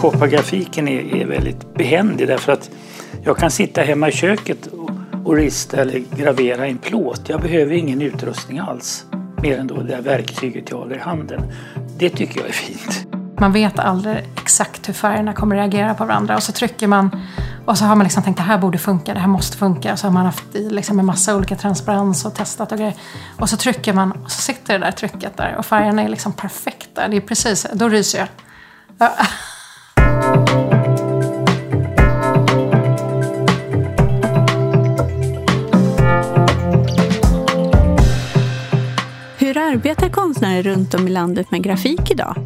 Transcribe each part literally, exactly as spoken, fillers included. koppargrafiken är, är väldigt behändig, därför att jag kan sitta hemma i köket och, och rista eller gravera en plåt. Jag behöver ingen utrustning alls, mer än då det där verktyget jag har i handen. Det tycker jag är fint. Man vet aldrig exakt hur färgerna kommer reagera på varandra, och så trycker man och så har man liksom tänkt det här borde funka, det här måste funka, och så har man haft i liksom en massa olika transparens och testat och grejer, och så trycker man och så sitter det där trycket där och färgerna är liksom perfekta, det är precis, då ryser jag. Ja. Hur arbetar konstnärer runt om i landet med grafik idag?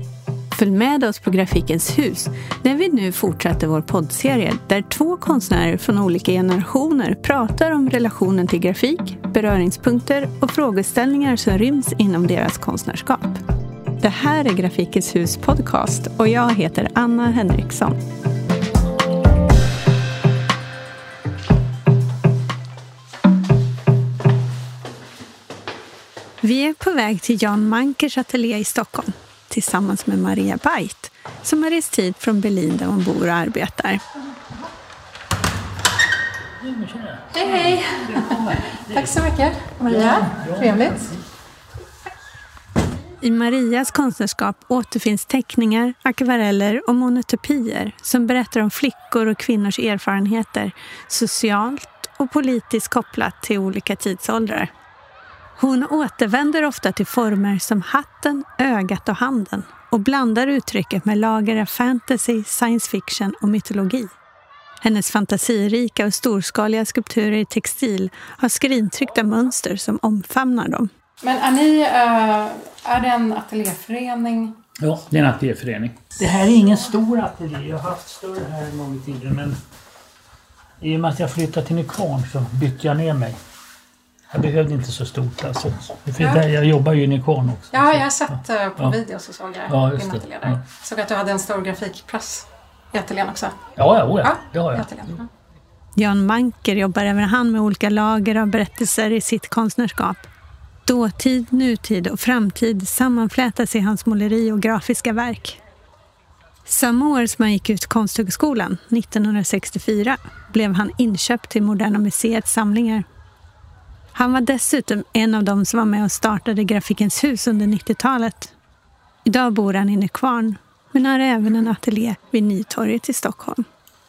Följ med oss på Grafikens hus när vi nu fortsätter vår poddserie där två konstnärer från olika generationer pratar om relationen till grafik, beröringspunkter och frågeställningar som ryms inom deras konstnärskap. Det här är Grafikens hus podcast och jag heter Anna Henriksson. Vi är på väg till Jan Mankers ateljé i Stockholm tillsammans med Maria Bajt som har rest hit från Berlin där hon bor och arbetar. Hej, hej! Tack så mycket, Maria. Trevligt. I Marias konstnärskap återfinns teckningar, akvareller och monotypier som berättar om flickor och kvinnors erfarenheter socialt och politiskt kopplat till olika tidsåldrar. Hon återvänder ofta till former som hatten, ögat och handen och blandar uttrycket med lager av fantasy, science fiction och mytologi. Hennes fantasirika och storskaliga skulpturer i textil har skrintryckta mönster som omfamnar dem. Men är ni, är det en ateljéförening? Ja, det är en ateljéförening. Det här är ingen stor ateljé, jag har haft större här en gång i tiden, men i och med att jag flyttade till Nikon så bytte jag ner mig. Jag behövde inte så stort alltså. För ja. Där, jag jobbar ju i Nikon också. Ja, jag har sett ja. på ja. videos och såg jag ja, din ateljé där. Ja. Såg att du hade en stor grafikpress i ateljén också. Ja, ja, ja. Det har jag. Ja. Jan Manker jobbar även han med olika lager av berättelser i sitt konstnärskap. Dåtid, nutid och framtid sammanflätas i hans måleri och grafiska verk. Samma år som han gick ut Konsthögskolan, nittonhundrasextiofyra, blev han inköpt till Moderna museets samlingar. Han var dessutom en av dem som var med och startade Grafikens hus under nittiotalet. Idag bor han i Nykvarn, men har även en ateljé vid Nytorget i Stockholm.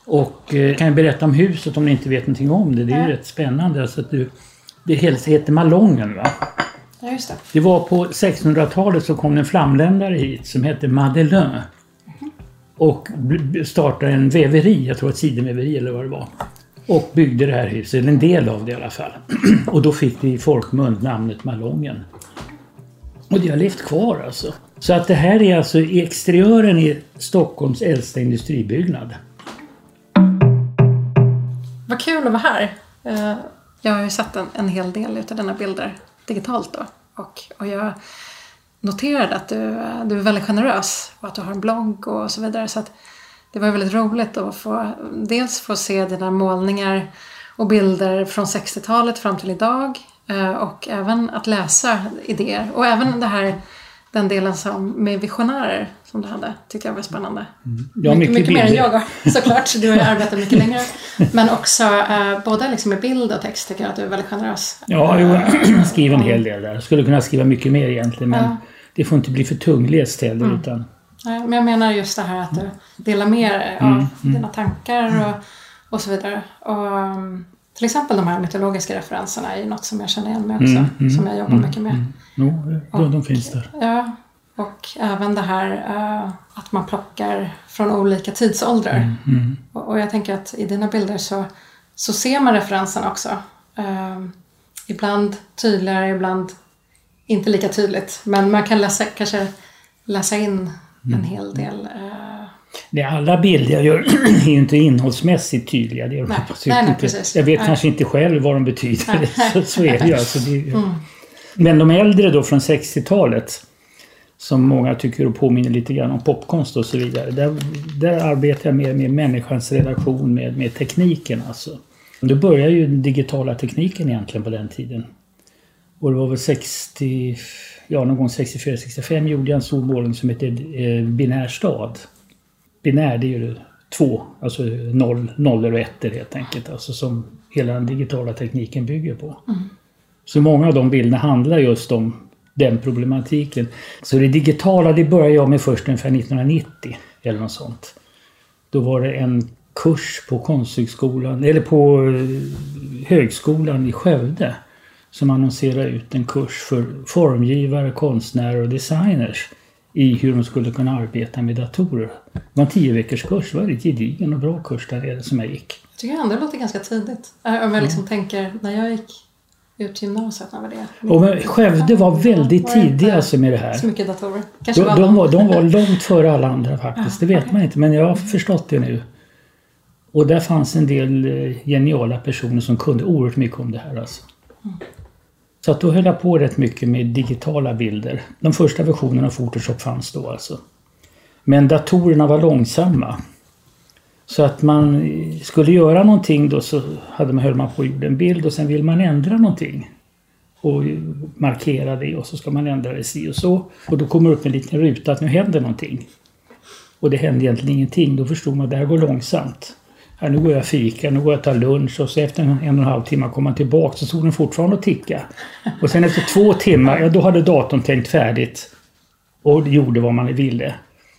Och eh, kan jag berätta om huset om ni inte vet någonting om det? Det är ju rätt spännande. Alltså att du, det heter Malongen, va? Ja, just det. Det var på sextonhundratalet så kom en flamländare hit som hette Madeleine. Mm-hmm. Och startade en väveri, jag tror ett sidenväveri eller vad det var. Och byggde det här huset, en del av det i alla fall. Och då fick det i folkmund namnet Malongen. Och det har levt kvar alltså. Så att det här är alltså i exteriören i Stockholms äldsta industribyggnad. Vad kul att vara här. Jag har ju sett en, en hel del av dina bilder digitalt då. Och, och jag noterade att du, du är väldigt generös och att du har en blogg och så vidare, så att det var väldigt roligt att få, dels få se dina målningar och bilder från sextiotalet fram till idag. Och även att läsa idéer. Och även det här, den delen som, med visionärer som du hade, tyckte jag var spännande. Mm. Ja, mycket mycket, mycket mer än jag har, såklart. Du har arbetat mycket längre. Men också, eh, både liksom med bild och text tycker jag att du är väldigt generös. Ja, jag skriver en hel del där. Jag skulle kunna skriva mycket mer egentligen, men ja. Det får inte bli för tungläst heller, mm. utan... Men jag menar just det här att du delar med dig av mm, mm. dina tankar och, och så vidare. Och, till exempel de här mytologiska referenserna är ju något som jag känner igen mig också. Mm, mm, som jag jobbar mm, mycket med. Mm. Ja, de och, finns där. Ja, och även det här uh, att man plockar från olika tidsåldrar. Mm, mm. Och, och jag tänker att i dina bilder så, så ser man referenserna också. Uh, ibland tydligare, ibland inte lika tydligt. Men man kan läsa, kanske läsa in... Mm. En hel del... Uh... Det är alla bilder jag gör är ju inte innehållsmässigt tydliga. Det är nej, nej, nej, precis. Jag vet nej. kanske inte själv vad de betyder. så, så är det ju. Alltså, det är ju... Mm. Men de äldre då från sextiotalet, som många tycker och påminner lite grann om popkonst och så vidare. Där, där arbetar jag mer med människans relation med, med tekniken. Alltså. Då börjar ju den digitala tekniken egentligen på den tiden. Och det var väl sextio... Ja, någon gång sextiofyra sextiofem gjorde jag en stor målning som heter eh, Binärstad. binär, det är ju två, alltså noll, nollor och ettor helt enkelt, alltså som hela den digitala tekniken bygger på. Mm. Så många av de bilderna handlar just om den problematiken. Så det digitala, det började jag med först ungefär nittonhundranittio eller något sånt. Då var det en kurs på konsthögskolan, eller på högskolan i Skövde, som annonserade ut en kurs för formgivare, konstnärer och designers i hur de skulle kunna arbeta med datorer. Det var en tio veckors kurs, det var en gedigen och bra kurs där som jag gick. Jag tycker ändå det låter ganska tidigt. Om jag mm. liksom tänker, när jag gick ut gymnasiet, när var det? Och men, Skövde var väldigt tidiga alltså med det här. Så mycket datorer. Kanske de, var de, var, de var långt före alla andra faktiskt, det vet okay. man inte. Men jag har förstått det nu. Och där fanns en del geniala personer som kunde oerhört mycket om det här alltså. Mm. Så att då höll jag på rätt mycket med digitala bilder. De första versionerna av Photoshop fanns då alltså. Men datorerna var långsamma. Så att man skulle göra någonting då, så hade man, höll man på att göra en bild och sen vill man ändra någonting. Och markera det och så ska man ändra det si och så. Och då kommer upp en liten ruta att nu händer någonting. Och det hände egentligen ingenting. Då förstod man att det här går långsamt. Här, nu går jag fika, nu går jag ta lunch, och så efter en, en och en halv timme kom man tillbaka, så såg den fortfarande att ticka. Och sen efter två timmar, ja, då hade datorn tänkt färdigt och gjorde vad man ville.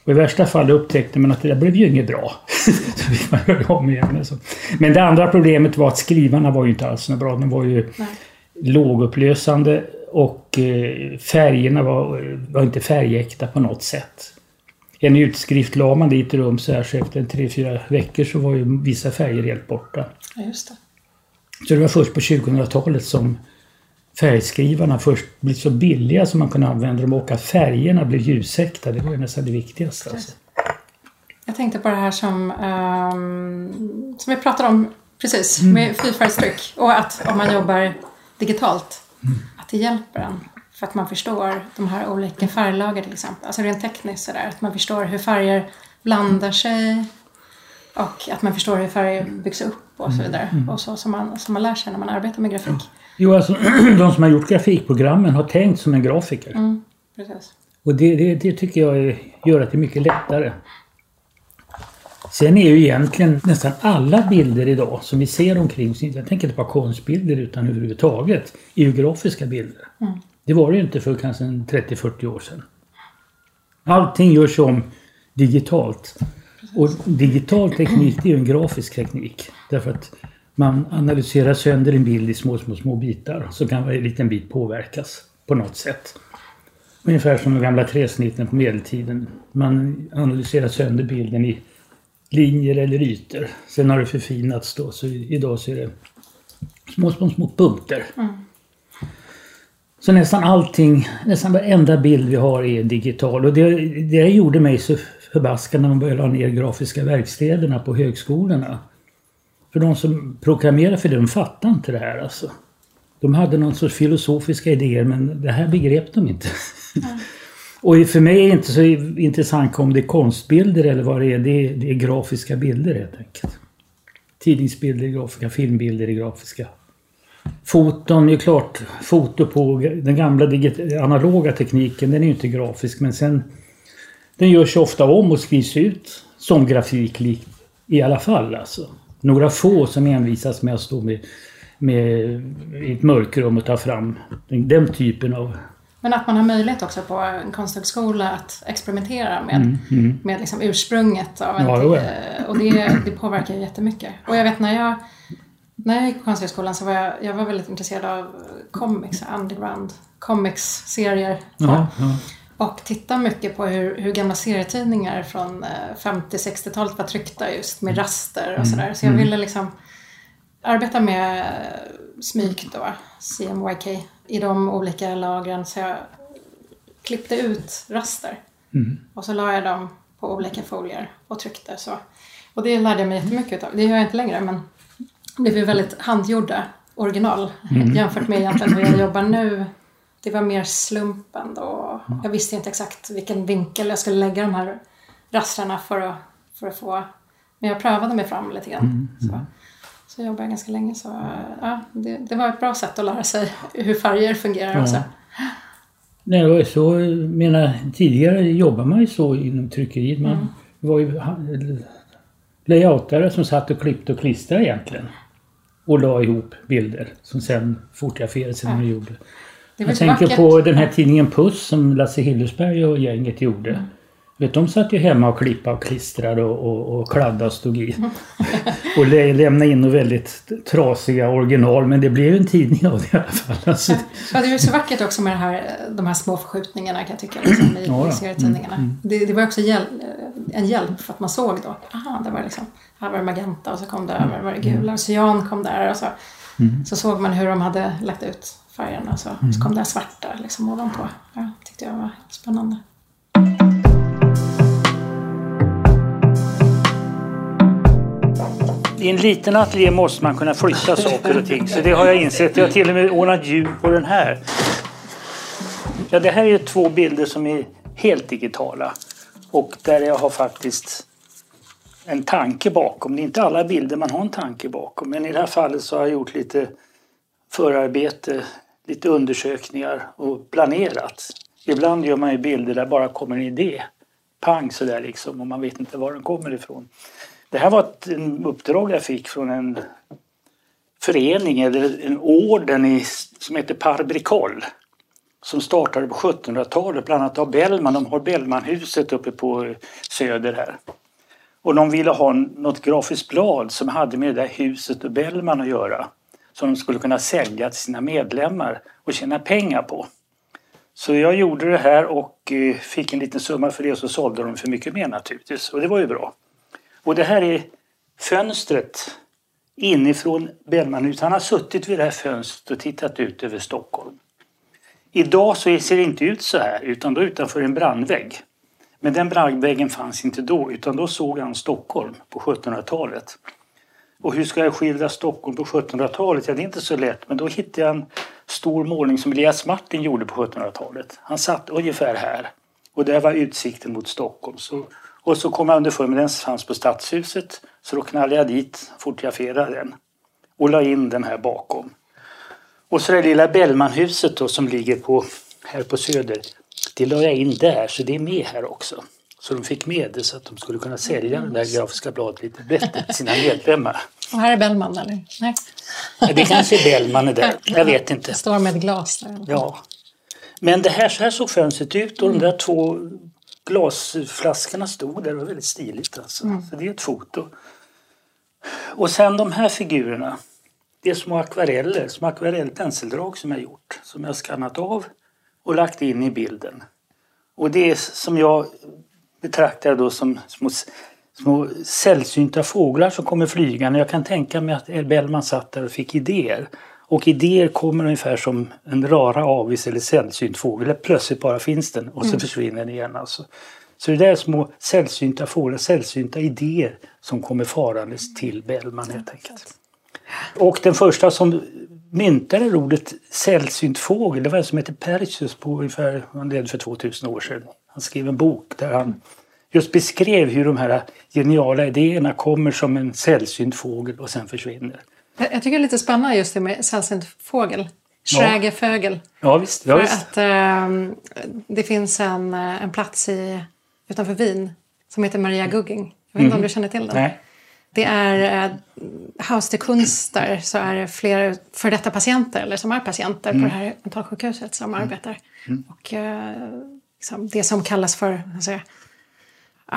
Och i värsta fall upptäckte man att det där blev ju inget bra. Så vill man höra om igen. Alltså. Men det andra problemet var att skrivarna var ju inte alls så bra. De var ju Nej. lågupplösande, och eh, färgerna var, var inte färgäkta på något sätt. En utskrift la man dit i rum så här, så efter tre, fyra veckor så var ju vissa färger helt borta. Ja, just det. Så det var först på tjugohundratalet som färgskrivarna först blev så billiga som man kunde använda dem, och att färgerna blev ljusäkta. Det var ju nästan det viktigaste. Alltså. Jag tänkte på det här som, um, som vi pratade om precis, mm. med fyrfärgstryck, och att om man jobbar digitalt, mm. att det hjälper en. För att man förstår de här olika färglager till exempel. Alltså rent tekniskt sådär. Att man förstår hur färger blandar sig. Och att man förstår hur färger byggs upp och så vidare. Mm. Och så som man, som man lär sig när man arbetar med grafik. Ja. Jo, alltså de som har gjort grafikprogrammen har tänkt som en grafiker. Mm, precis. Och det, det, det tycker jag gör att det är mycket lättare. Sen är ju egentligen nästan alla bilder idag som vi ser omkring. Jag tänker inte bara konstbilder utan överhuvudtaget. Geografiska bilder. Mm. Det var det ju inte för kanske trettio till fyrtio år sedan. Allting görs om digitalt. Och digital teknik är ju en grafisk teknik. Därför att man analyserar sönder en bild i små, små, små bitar. Så kan en liten bit påverkas på något sätt. Ungefär som de gamla träsnitten på medeltiden. Man analyserar sönder bilden i linjer eller ytor. Sen har det förfinats då. Så idag så är det små, små, små punkter. Mm. Så nästan allting, nästan varenda bild vi har är digital. Och det, det gjorde mig så förbaskad när man började ha ner grafiska verkstäderna på högskolorna. För de som programmerade för det, de fattade inte det här alltså. De hade någon sorts filosofiska idéer, men det här begrep de inte. Mm. Och för mig är det inte så intressant om det är konstbilder eller vad det är. Det är, det är grafiska bilder helt enkelt. Tidningsbilder är grafiska, filmbilder är grafiska. Foton är ju klart, foto på den gamla digit- analoga tekniken, den är ju inte grafisk, men sen den görs ofta om och skrivs ut som grafik i alla fall alltså. Några få som envisas med att stå med, med i ett mörkrum och ta fram den, den typen av... Men att man har möjlighet också på en konsthögskola att experimentera med, mm, mm. med liksom ursprunget av en, ja, det är. Och det, det påverkar ju jättemycket. Och jag vet när jag När jag gick på konsthögskolan så var jag, jag var väldigt intresserad av comics, underground comics-serier. Ja, ja. Och tittade mycket på hur, hur gamla serietidningar från femtio-sextiotalet var tryckta just med raster och sådär. Så jag ville liksom arbeta med smyk då, C M Y K, i de olika lagren. Så jag klippte ut raster mm. och så la jag dem på olika folier och tryckte så. Och det lärde jag mig jättemycket av. Det gör jag inte längre, men... Det blev väldigt handgjorda original mm. jämfört med egentligen hur jag jobbar nu. Det var mer slumpen då. Jag visste inte exakt vilken vinkel jag skulle lägga de här rastrarna för att, för att få. Men jag prövade mig fram lite grann. Mm. Så, så jag jobbade ganska länge. Så, ja, det, det var ett bra sätt att lära sig hur färger fungerar ja. också. Nej, så, menar, tidigare jobbar man ju så inom tryckeriet. Man mm. Det var ju layoutare som satt och klippte och klistrade egentligen. Och la ihop bilder som sen fotograferades när de gjorde. Jag tänker vackert. På den här tidningen Puss som Lasse Hillesberg och gänget gjorde. Mm. Vet, de satt ju hemma och klippade och klistrade och, och, och kladdade och stod i. och lä- lämnade in och väldigt trasiga original. Men det blev ju en tidning av det i alla fall. Alltså. Ja, det är ju så vackert också med det här, de här små förskjutningarna kan jag tycka. Liksom, i ja, serietidningarna. Mm, mm. Det, det var också hjäl- en hjälp för att man såg då. Aha, det var liksom, här var det magenta och så kom det över. Mm. Var det gula och cyan kom där och så. Mm. Så såg man hur de hade lagt ut färgerna. Så, mm. så kom det svarta liksom ovanpå. Ja, tyckte jag var spännande. I en liten ateljé måste man kunna flytta saker och ting. Så det har jag insett. Jag har till och med ordnat ljud på den här. Ja, det här är två bilder som är helt digitala. Och där jag har faktiskt en tanke bakom. Det är inte alla bilder man har en tanke bakom. Men i det här fallet så har jag gjort lite förarbete, lite undersökningar och planerat. Ibland gör man ju bilder där bara kommer en idé. Pang sådär liksom. Och man vet inte var den kommer ifrån. Det här var ett uppdrag jag fick från en förening eller en orden i, som heter Par Bricole, som startade på sjuttonhundratalet, bland annat av Bellman. De har Bellmanhuset uppe på Söder här. Och de ville ha något grafiskt blad som hade med det där huset och Bellman att göra, som de skulle kunna sälja till sina medlemmar och tjäna pengar på. Så jag gjorde det här och fick en liten summa för det och så sålde de för mycket mer naturligtvis. Och det var ju bra. Och det här är fönstret inifrån Bellmanhuset. Han har suttit vid det här fönstret och tittat ut över Stockholm. Idag så ser det inte ut så här utan då utanför en brandvägg. Men den brandväggen fanns inte då utan då såg han Stockholm på sjuttonhundratalet. Och hur ska jag skildra Stockholm på sjuttonhundratalet? Ja, det är inte så lätt, men då hittade jag en stor målning som Elias Martin gjorde på sjuttonhundratalet. Han satt ungefär här och där var utsikten mot Stockholm så... Och så kom jag underför med den fanns på Stadshuset. Så då knallade jag dit, fotograferade den. Och la in den här bakom. Och så det lilla Bellmanhuset då, som ligger på, här på Söder. Det la jag in där, så det är med här också. Så de fick med det så att de skulle kunna sälja mm. det där grafiska bladet lite bättre till sina medlemmar. Och här är Bellman, eller? Nej. Det kanske är Bellman är där, jag vet inte. Det står med ett glas där. Ja. Men det här, så här såg fönstret ut och mm. de där två... Glasflaskorna stod där, det var väldigt stiligt alltså. Mm. Så det är ett foto. Och sen de här figurerna. Det är små akvareller, små akvarellpenseldrag som jag gjort. Som jag skannat av och lagt in i bilden. Och det är som jag betraktar då som små, små sällsynta fåglar som kommer flygande. Jag kan tänka mig att Bellman satt där och fick idéer. Och idéer kommer ungefär som en rara avis eller sällsynt fågel. Plötsligt bara finns den och så mm. försvinner den igen. Alltså. Så det där är små sällsynta fåglar, sällsynta idéer som kommer farandes till Bellman helt enkelt. Och den första som myntade ordet sällsynt fågel, det var en som heter Perthus på ungefär, han led för tvåtusen år sedan. Han skrev en bok där han just beskrev hur de här geniala idéerna kommer som en sällsynt fågel och sen försvinner. Jag tycker det är lite spännande just det med sällsynt fågel. Schräge Vögel. Ja, visst. Ja, visst. För att eh, det finns en, en plats i, utanför Wien som heter Maria Gugging. Jag vet inte mm. om du känner till den. Nej. Det är eh, Haus der Kunst där så är det fler för detta patienter eller som är patienter mm. på det här mentalsjukhuset som mm. arbetar. Mm. Och eh, liksom det som kallas för säga,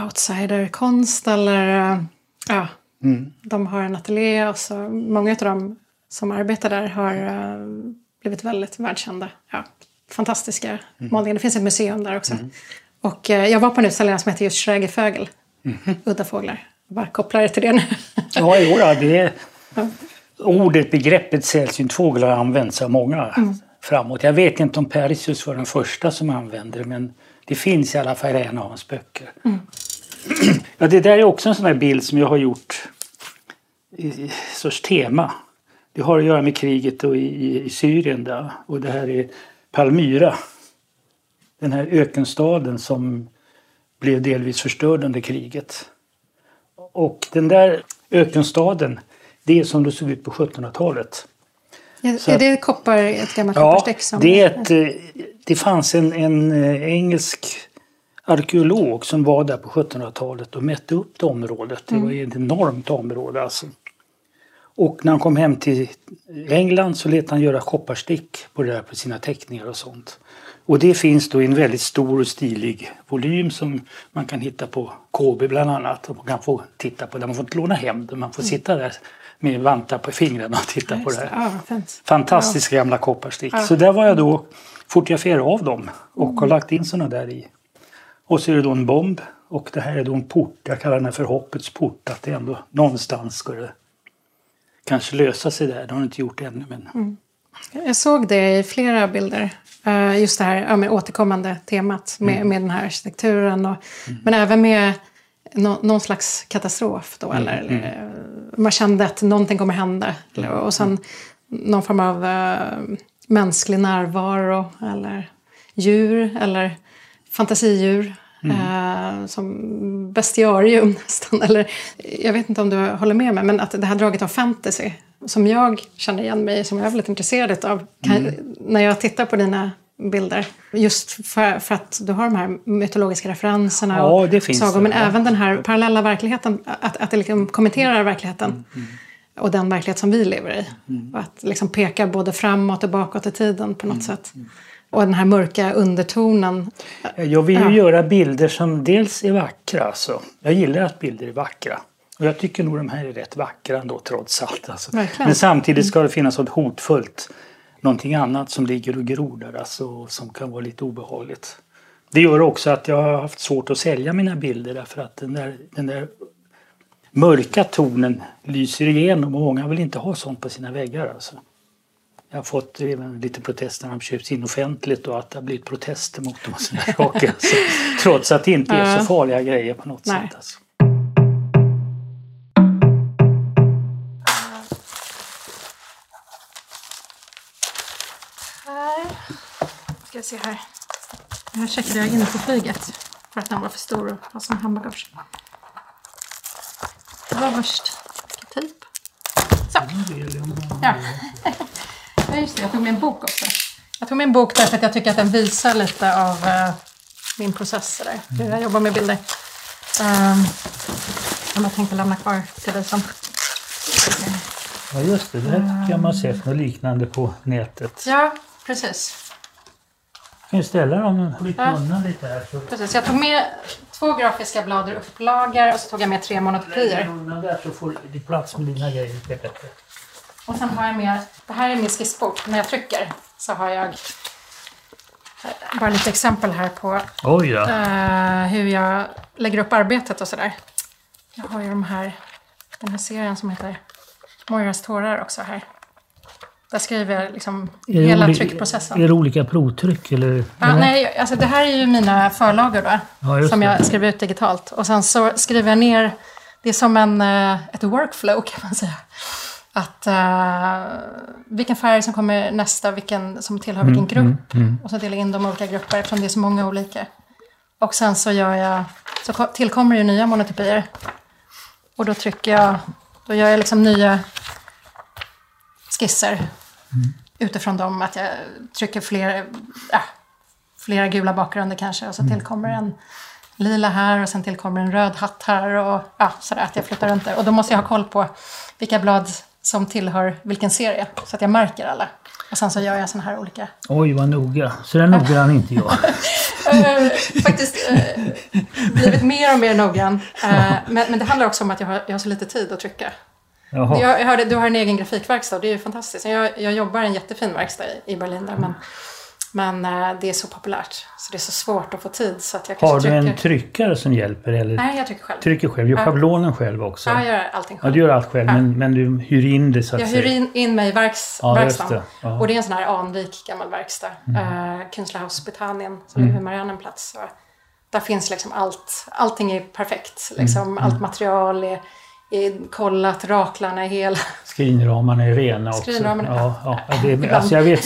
outsiderkonst eller eh, ja. Mm. De har en ateljé och så många av dem som arbetar där har uh, blivit väldigt världskända. Ja, fantastiska mm. målningar. Det finns ett museum där också. Mm. Och uh, jag var på en utställning som heter just Schräge Vögel. Mm. Udda fåglar. Jag bara kopplar det till det nu. ja, jo, det är... Ordet, begreppet sällsynt fågel har använts av många mm. framåt. Jag vet inte om Perseus var den första som använde det, men det finns i alla fall en av hans böcker. Mm. Ja, det där är också en sån här bild som jag har gjort i sorts tema. Det har att göra med kriget och i, i Syrien där. Och det här är Palmyra. Den här ökenstaden som blev delvis förstörd under kriget. Och den där ökenstaden, det är som det såg ut på sjuttonhundratalet. Ja, är att, det koppar, ett gammalt kopparstäck? Ja, som... det, är ett, det fanns en, en engelsk... arkeolog som var där på sjuttonhundratalet och mätte upp det området. Det var ett enormt område alltså. Och när han kom hem till England så lät han göra kopparstick på det där på sina teckningar och sånt. Och det finns då i en väldigt stor och stilig volym som man kan hitta på K B bland annat. Och man kan få titta på det. Man får inte låna hem det. Man får sitta där med vantar på fingrarna och titta ja, på det här. Ja, fantastiska ja. Gamla kopparstick. Ja. Så där var jag då fotograferade av dem och mm. har lagt in sådana där i. Och så är det då en bomb och det här är då en port. Jag kallar den här för hoppets port. Att det ändå någonstans skulle kanske lösa sig där. Det har inte gjort ännu men... Mm. Jag såg det i flera bilder. Just det här med återkommande temat med, mm. med den här arkitekturen. Och, mm. men även med no, någon slags katastrof då. Mm. Eller, mm. Man kände att någonting kommer hända. Mm. Och sen mm. någon form av uh, mänsklig närvaro. Eller djur. Eller fantasidjur. Mm. Uh, som bestiarium nästan. Eller, jag vet inte om du håller med mig. Men att det här draget av fantasy. Som jag känner igen mig, som jag är väldigt intresserad av kan, mm. när jag tittar på dina bilder. Just för, för att du har de här mytologiska referenserna ja, och sagor. Men ja. Även den här parallella verkligheten, att, att det liksom kommenterar verkligheten. Mm. Mm. Och den verklighet som vi lever i. Mm. Och att liksom peka både framåt och bakåt i tiden på något mm. sätt. Och den här mörka undertonen. Jag vill ju ja. göra bilder som dels är vackra. Alltså. Jag gillar att bilder är vackra. Och jag tycker nog de här är rätt vackra ändå trots allt. Alltså. Men samtidigt ska det finnas något hotfullt. Någonting annat som ligger och grodar. Alltså, som kan vara lite obehagligt. Det gör också att jag har haft svårt att sälja mina bilder. Därför att den där, den där mörka tonen lyser igenom. Och många vill inte ha sånt på sina väggar. Alltså. Jag har fått även lite protester när de köps in offentligt. Och att det har blivit protester mot dem och sådana saker. Alltså. Trots att det inte är så farliga grejer på något Nej. Sätt. Alltså. Jag ser här. Den här checkade jag in på flyget för att den var för stor och ha som handbagage. Det var värst. Typ. Så. Ja. Ja, just det. Jag tog med en bok också. Jag tog med en bok därför att jag tycker att den visar lite av uh, min process där. Hur jag jobbar med bilder. Um, som jag tänkte lämna kvar till dig som... Ja, just det. Det kan man se något liknande på nätet. Ja, precis. Kan jag ställa dem lite undan lite här? Så. Precis, jag tog med två grafiska blad och upplagar och så tog jag med tre monokopier. Där så får det plats med dina grejer lite bättre. Och sen har jag med, det här är min skissbok. När jag trycker så har jag bara lite exempel här på Oj ja. uh, hur jag lägger upp arbetet och sådär. Jag har ju de här, den här serien som heter Moiras tårar också här. Där skriver jag liksom hela olika, tryckprocessen. Är det olika provtryck? Eller? Ja, nej, alltså det här är ju mina förlagor då, ja, som jag skriver ut digitalt. Och sen så skriver jag ner, det är som en, ett workflow kan man säga. Att uh, vilken färg som kommer nästa, vilken som tillhör vilken mm, grupp. Mm, mm. Och så delar jag in de olika grupper eftersom det är så många olika. Och sen så, gör jag, så tillkommer ju nya monotypier. Och då trycker jag, då gör jag liksom nya... skisser mm. utifrån dem att jag trycker fler, ja, flera gula bakgrunder kanske och så mm. tillkommer en lila här och sen tillkommer en röd hatt här och ja, sådär att jag flyttar runt där. Och då måste jag ha koll på vilka blad som tillhör vilken serie så att jag märker alla. Och sen så gör jag sådana här olika... Oj, vad noga. Så där noggrann inte jag. Faktiskt äh, blivit mer och mer noggrann. Äh, men, men det handlar också om att jag har, jag har så lite tid att trycka. Jag, jag hörde, du har en egen grafikverkstad, det är ju fantastiskt. Jag, jag jobbar i en jättefin verkstad i, i Berlin där, men, men det är så populärt. Så det är så svårt att få tid. Så att jag har du trycker... en tryckare som hjälper? Eller? Nej, jag trycker själv. Trycker själv, gör ja. schablonen själv också. Ja, jag gör allting själv. Ja, du gör allt själv, ja. men, men du hyr in det så att jag säga. Jag hyr in, in mig i verks, ja, verkstaden. Och det är en sån här anrik gammal verkstad. Mm. Uh, Künstlerhaus Britannien, som mm. är Mariannenplatz. Där finns liksom allt, allting är perfekt. Liksom, mm. Allt material är... kollat, raklarna är hela. Skrinramarna är rena också. Skrinramarna, ja, ja. Ja, det är, alltså jag, vet,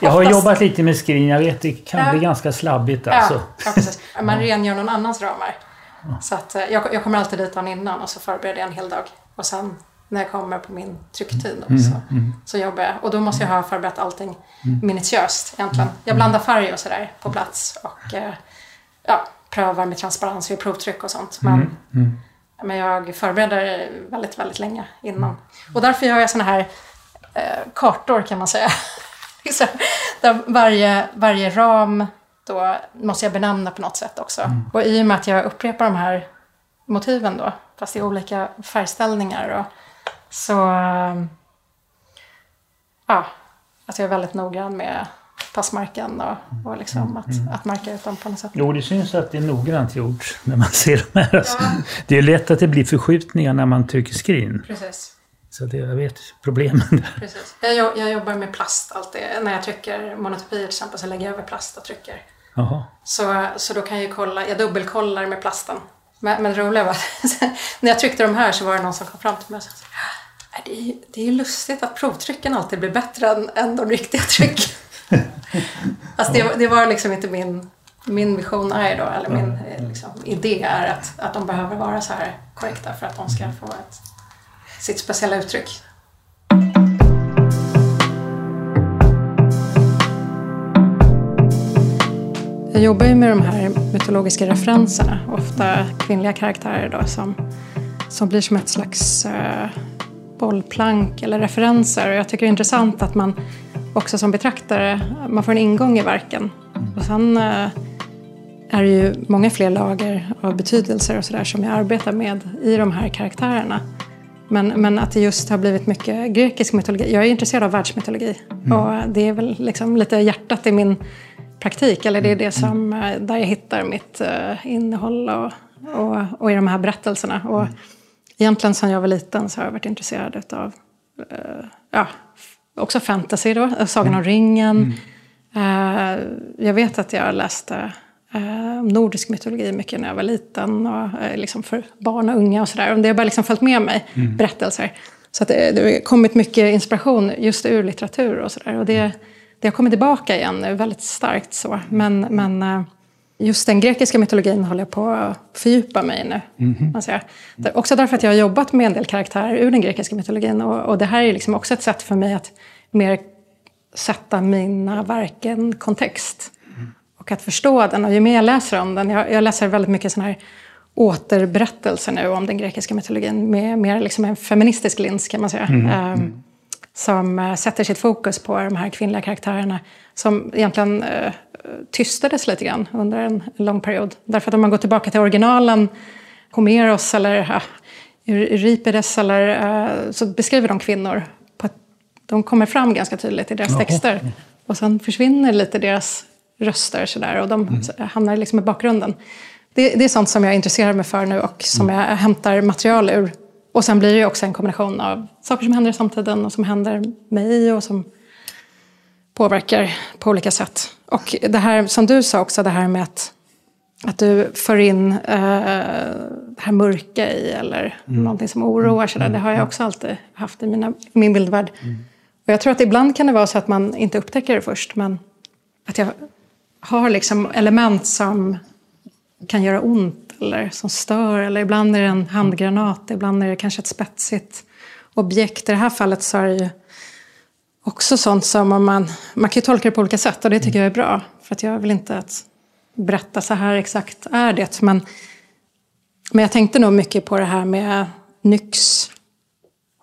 jag har jobbat lite med skrin, jag vet det kan ja. bli ganska slabbigt. Alltså. Ja, ja, precis. Man ja. rengör någon annans ramar. Ja. Så att, jag, jag kommer alltid dit dagen innan och så förbereder jag en hel dag. Och sen när jag kommer på min trycktid också, mm, mm. så jobbar jag. Och då måste jag ha förberett allting mm. minutiöst egentligen. Jag blandar färg och sådär på plats och ja, prövar med transparens vid provtryck och sånt. Men, mm. Mm. men jag förbereder väldigt, väldigt länge innan. Mm. Och därför gör jag såna här eh, kartor kan man säga. Där varje, varje ram då måste jag benämna på något sätt också. Mm. Och i och med att jag upprepar de här motiven då, fast i olika färgställningar då, så ja, att jag är väldigt noggrann med passmarken och, och liksom mm. att, att marka ut dem på något sätt. Jo, det syns att det är noggrant gjort när man ser de här. Alltså. Ja. Det är lätt att det blir förskjutningar när man trycker screen. Precis. Så det, jag vet problemen där. Precis. Jag, jag jobbar med plast alltid. När jag trycker monotypier till exempel så lägger jag över plast och trycker. Aha. Så, så då kan jag kolla, jag dubbelkollar med plasten. Men, men det roliga var när jag tryckte de här så var det någon som kom fram till mig och sa det är, det är ju lustigt att provtrycken alltid blir bättre än, än de riktiga trycken. Alltså det, det var liksom inte min, min vision är då, eller min liksom, idé är att, att de behöver vara så här korrekta för att de ska få ett, sitt speciella uttryck. Jag jobbar ju med de här mytologiska referenserna, ofta kvinnliga karaktärer då, som, som blir som ett slags eh, bollplank eller referenser. Och jag tycker det är intressant att man också som betraktare, man får en ingång i verken. Och sen eh, är det ju många fler lager av betydelser och sådär som jag arbetar med i de här karaktärerna. Men, men att det just har blivit mycket grekisk mytologi. Jag är intresserad av världsmytologi mm. och det är väl liksom lite hjärtat i min praktik, eller det är det som där jag hittar mitt innehåll och, och, och i de här berättelserna. Och egentligen sedan jag var liten så har jag varit intresserad av ja, också fantasy då, Sagan om ringen. Mm. Jag vet att jag läste nordisk mytologi mycket när jag var liten och liksom för barn och unga och sådär. Det har bara liksom följt med mig, mm. berättelser. Så att det, det har kommit mycket inspiration just ur litteratur och sådär. Och det Det har kommit tillbaka igen väldigt starkt så. Men, men just den grekiska mytologin håller jag på att fördjupa mig nu. Mm-hmm. Alltså jag, också därför att jag har jobbat med en del karaktärer ur den grekiska mytologin. Och, och det här är liksom också ett sätt för mig att mer sätta mina verken kontext. Mm. Och att förstå den. Och ju mer jag läser om den. Jag, jag läser väldigt mycket sån här återberättelser nu om den grekiska mytologin. Med mer liksom en feministisk lins kan man säga. Mm-hmm. Um, som sätter sitt fokus på de här kvinnliga karaktärerna som egentligen eh, tystades lite grann under en lång period. Därför att om man går tillbaka till originalen, Homeros eller eh, Euripides, eller, eh, så beskriver de kvinnor. På att de kommer fram ganska tydligt i deras Jaha. texter. Och sen försvinner lite deras röster sådär, och de mm. hamnar liksom i bakgrunden. Det, det är sånt som jag intresserar mig för nu och som mm. jag hämtar material ur. Och sen blir det också en kombination av saker som händer i samtiden och som händer mig och som påverkar på olika sätt. Och det här som du sa också, det här med att, att du för in eh, det här mörka i eller mm. någonting som oroar sig där. Det har jag också alltid haft i mina, min bildvärld. Mm. Och jag tror att ibland kan det vara så att man inte upptäcker det först, men att jag har liksom element som kan göra ont. Eller som stör, eller ibland är det en handgranat, ibland är det kanske ett spetsigt objekt. I det här fallet så är det ju också sånt som man, man kan ju tolka det på olika sätt, och det tycker jag är bra. För att jag vill inte att berätta så här exakt är det. Men, men jag tänkte nog mycket på det här med Nyx.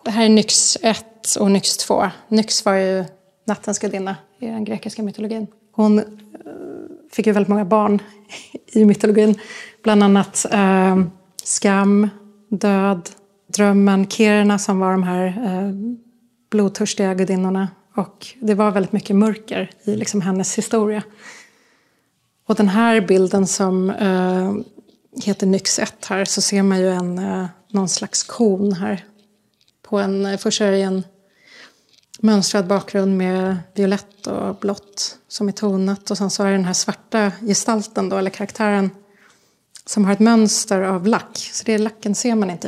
Det här är Nyx ett och Nyx två. Nyx var ju nattens gudinna i den grekiska mytologin. Hon fick ju väldigt många barn i mytologin. Bland annat eh, skam, död, drömmen, Kirna som var de här eh, blodtörstiga gudinnorna. Och det var väldigt mycket mörker i liksom, hennes historia. Och den här bilden som eh, heter Nyx ett här, så ser man ju en, eh, någon slags kon här. På en, först är det en mönstrad bakgrund med violett och blått som är tonat. Och sen så är den här svarta gestalten då, eller karaktären, som har ett mönster av lack. Så det är lacken ser man inte.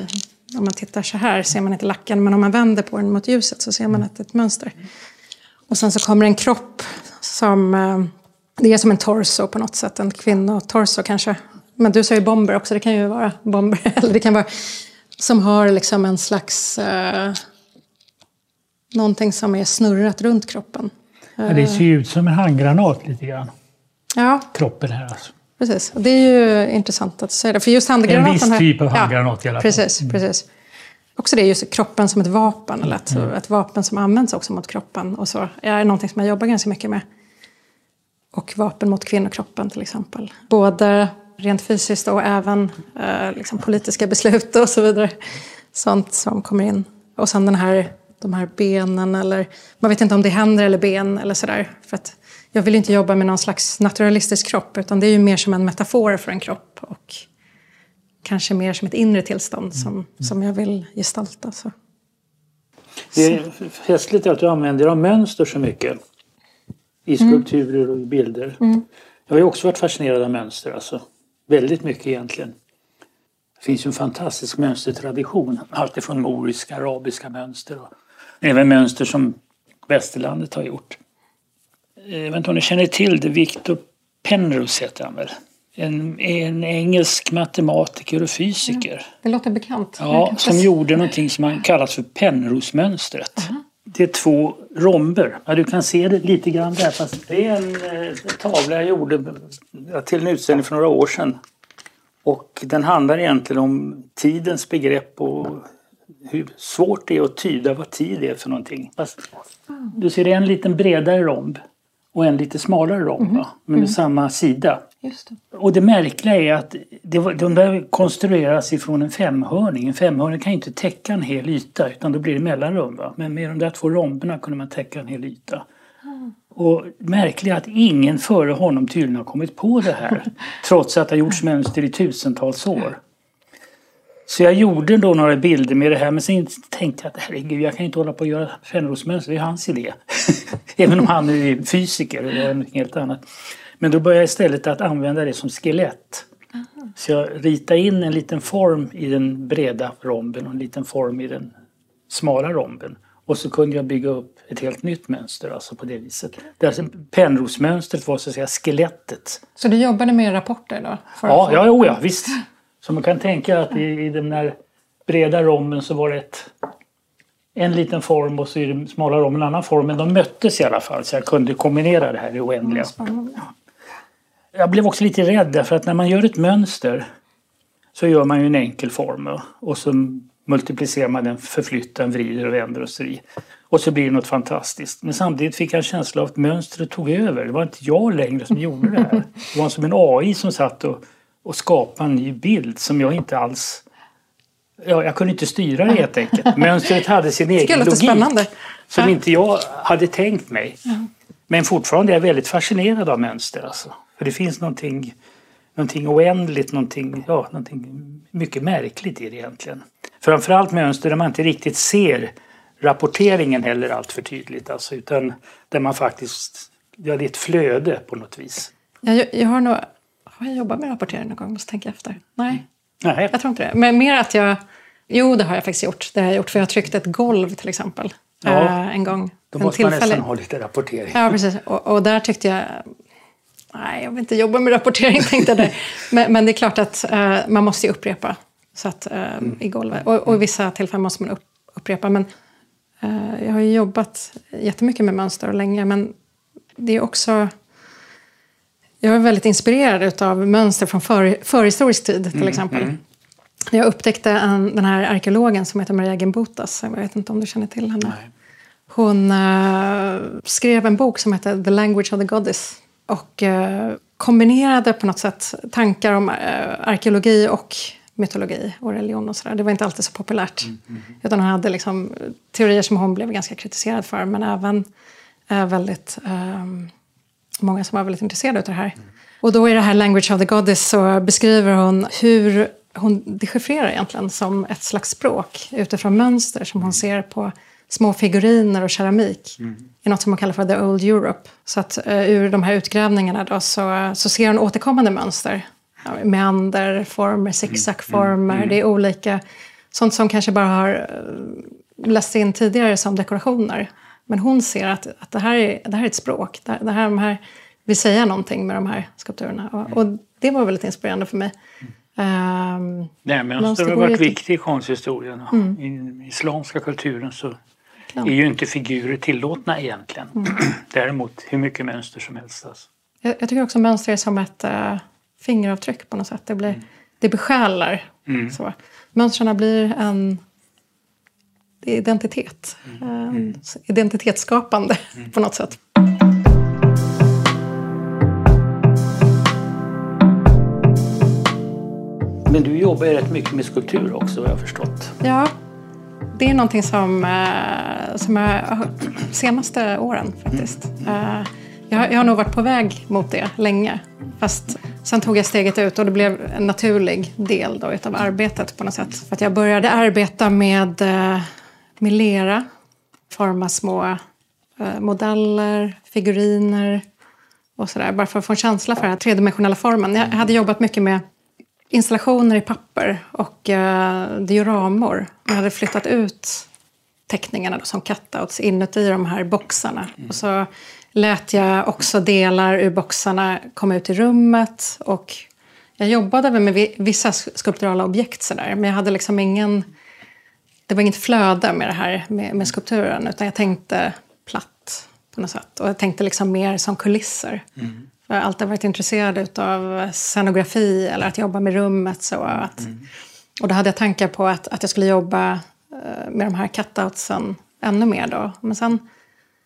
Om man tittar så här ser man inte lacken. Men om man vänder på den mot ljuset så ser man att det är ett mönster. Och sen så kommer en kropp som... Det är som en torso på något sätt. En kvinnotorso kanske. Men du sa ju bomber också. Det kan ju vara bomber. Eller det kan vara... Som har liksom en slags... Eh, någonting som är snurrat runt kroppen. Ja, det ser ju ut som en handgranat lite grann. Ja. Kroppen här alltså. Precis, och det är ju intressant att säga det. För just handgranaten... En viss typ av handgranat i alla fall. Precis, mm. precis. Också det är just kroppen som ett vapen. Eller att, mm. ett vapen som används också mot kroppen. Och så är någonting som jag jobbar ganska mycket med. Och vapen mot kvinnokroppen till exempel. Både rent fysiskt och även eh, liksom politiska beslut och så vidare. Sånt som kommer in. Och sen den här, de här benen eller... Man vet inte om det händer eller ben eller sådär. För att jag vill inte jobba med någon slags naturalistisk kropp. Utan det är ju mer som en metafor för en kropp. Och kanske mer som ett inre tillstånd som, mm. som jag vill gestalta. Så. Det är festligt att du använder av mönster så mycket. I skulpturer mm. och i bilder. Mm. Jag har ju också varit fascinerad av mönster. Alltså. Väldigt mycket egentligen. Det finns ju en fantastisk mönstertradition. Allt ifrån moriska, arabiska mönster. Och även mönster som västerlandet har gjort. Jag vet inte om ni känner till det. Victor Penrose heter han väl. En, en engelsk matematiker och fysiker. Mm. Det låter bekant. Ja, som se. gjorde någonting som man kallas för Penrose-mönstret. Uh-huh. Det är två romber. Ja, du kan se det lite grann där. Fast det är en eh, tavla jag gjorde till en utställning för några år sedan. Och den handlar egentligen om tidens begrepp och hur svårt det är att tyda vad tid är för någonting. Fast, du ser det en liten bredare romb och en lite smalare romb. Mm. Men med mm. samma sida. Just det. Och det märkliga är att det, de där konstrueras ifrån en femhörning. En femhörning kan ju inte täcka en hel yta utan då blir det mellanrum. Va? Men med de där två romberna kunde man täcka en hel yta. Mm. Och märkligt att ingen före honom tydligen har kommit på det här. Trots att det har gjorts mönster i tusentals år. Så jag gjorde då några bilder med det här. Men sen tänkte jag att herregud, jag kan inte hålla på att göra Penrose-mönster. Det är hans idé. Även om han är fysiker eller något helt annat. Men då började jag istället att använda det som skelett. Aha. Så jag ritade in en liten form i den breda romben och en liten form i den smala romben. Och så kunde jag bygga upp ett helt nytt mönster alltså på det viset. Alltså, Penrose-mönstret var så att säga skelettet. Så du jobbade med rapporter då? Ja, ja, jo, ja, visst. Så man kan tänka att i, i den där breda romben så var det ett, en liten form och så i den smala romben en annan form. Men de möttes i alla fall så jag kunde kombinera det här i oändliga. Jag blev också lite rädd därför att när man gör ett mönster så gör man ju en enkel form och så multiplicerar man den, förflyttar den, vrider och vänder och så i. Och så blir det något fantastiskt. Men samtidigt fick jag en känsla av att mönstret tog över. Det var inte jag längre som gjorde det här. Det var som en A I som satt och, och skapade en ny bild som jag inte alls... Ja, jag kunde inte styra det helt enkelt. Mönstret hade sin egen logik som inte jag hade tänkt mig. Men fortfarande är jag väldigt fascinerad av mönster alltså. För det finns någonting, någonting oändligt, någonting, ja, någonting mycket märkligt i det egentligen. Framförallt mönster där man inte riktigt ser rapporteringen heller allt för tydligt. Alltså, utan där man faktiskt, ja, det är ett flöde på något vis. Jag, jag har nog, har jag jobbat med rapportering någon gång? Jag måste tänka efter. Nej, Nej. jag tror inte det. Men mer att jag, jo det har jag faktiskt gjort. Det har jag gjort för jag har tryckt ett golv till exempel. Ja, äh, en gång. Då en måste tillfällig. man nästan ha lite rapportering. Ja, precis. Och, och där tyckte jag... Nej, jag vill inte jobba med rapportering, tänkte jag. men, men det är klart att eh, man måste ju upprepa så att, eh, mm. i golvet. Och, och i vissa tillfällen måste man upp, upprepa. Men eh, jag har ju jobbat jättemycket med mönster och länge. Men det är också... Jag är väldigt inspirerad av mönster från för, förhistorisk tid, till mm. exempel. Mm. Jag upptäckte en, den här arkeologen som heter Maria Gimbutas. Jag vet inte om du känner till henne. Nej. Hon eh, skrev en bok som heter The Language of the Goddess. Och eh, kombinerade på något sätt tankar om eh, arkeologi och mytologi och religion och sådär. Det var inte alltid så populärt. Mm, mm. Utan hon hade liksom teorier som hon blev ganska kritiserad för. Men även eh, väldigt eh, många som var väldigt intresserade av det här. Mm. Och då i det här Language of the Goddess så beskriver hon hur hon dechiffrerar egentligen som ett slags språk utifrån mönster som hon ser på små figuriner och keramik mm. i något som man kallar för The Old Europe. Så att uh, ur de här utgrävningarna då så, så ser hon återkommande mönster. Ja, meanderformer, zigzagformer, mm. det är olika. Sånt som kanske bara har uh, läst in tidigare som dekorationer. Men hon ser att, att det, här är, det här är ett språk. Det, det här, de här vill säga någonting med de här skulpturerna. Och, och det var väldigt inspirerande för mig. Um, Nej, men mönster har varit viktigt i konsthistorien. Mm. I den islamska kulturen så är ju inte figurer tillåtna egentligen. Mm. Däremot hur mycket mönster som helst. Alltså. Jag, jag tycker också mönster är som ett, fingeravtryck på något sätt. Det, blir, mm. det besjälar. Mm. Så. Mönstren blir en identitet. Mm. En identitetsskapande mm. på något sätt. Men du jobbar ju rätt mycket med skulptur också, vad jag har förstått. Ja, det är någonting som, som jag har hört de senaste åren faktiskt. Mm. Jag, jag har nog varit på väg mot det länge. Fast sen tog jag steget ut och det blev en naturlig del då utav arbetet på något sätt. För att jag började arbeta med, med lera, forma små modeller, figuriner och sådär. Bara för att få en känsla för den här tredimensionella formen. Jag hade jobbat mycket med installationer i papper och eh, dioramor. Jag hade flyttat ut teckningarna då, som cutouts inuti de här boxarna. Mm. Och så lät jag också delar ur boxarna komma ut i rummet. Och jag jobbade väl med vissa skulpturala objekt sådär. Men jag hade liksom ingen... Det var inget flöde med det här med, med skulpturen. Utan jag tänkte platt på något sätt. Och jag tänkte liksom mer som kulisser. Mm. Jag har alltid varit intresserad av scenografi eller att jobba med rummet. Så att, mm. Och då hade jag tankar på att, att jag skulle jobba med de här cutoutsen ännu mer då. Men sen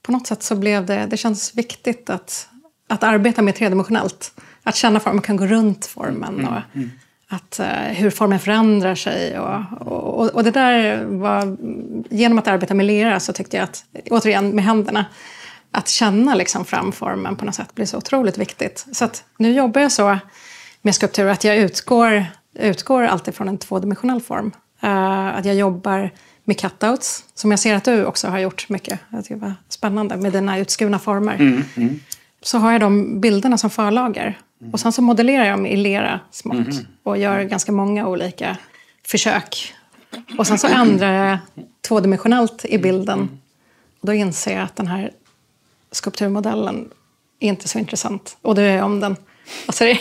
på något sätt så blev det, det känns viktigt att, att arbeta med tredimensionellt. Att känna formen, kan gå runt formen och mm. att, hur formen förändrar sig. Och, och, och det där var, genom att arbeta med lera så tyckte jag att, återigen med händerna, att känna liksom framformen på något sätt blir så otroligt viktigt. Så att nu jobbar jag så med skulptur att jag utgår, utgår alltid från en tvådimensionell form. Uh, att jag jobbar med cutouts, som jag ser att du också har gjort mycket. Jag tycker det var spännande med dina utskurna former. Mm, mm. Så har jag de bilderna som förlager. Mm. Och sen så modellerar jag dem i lera smått. Mm. Och gör ganska många olika försök. Och sen så ändrar jag tvådimensionellt i bilden. Mm. Och då inser jag att den här skulpturmodellen är inte så intressant. Och det är om den. Alltså det är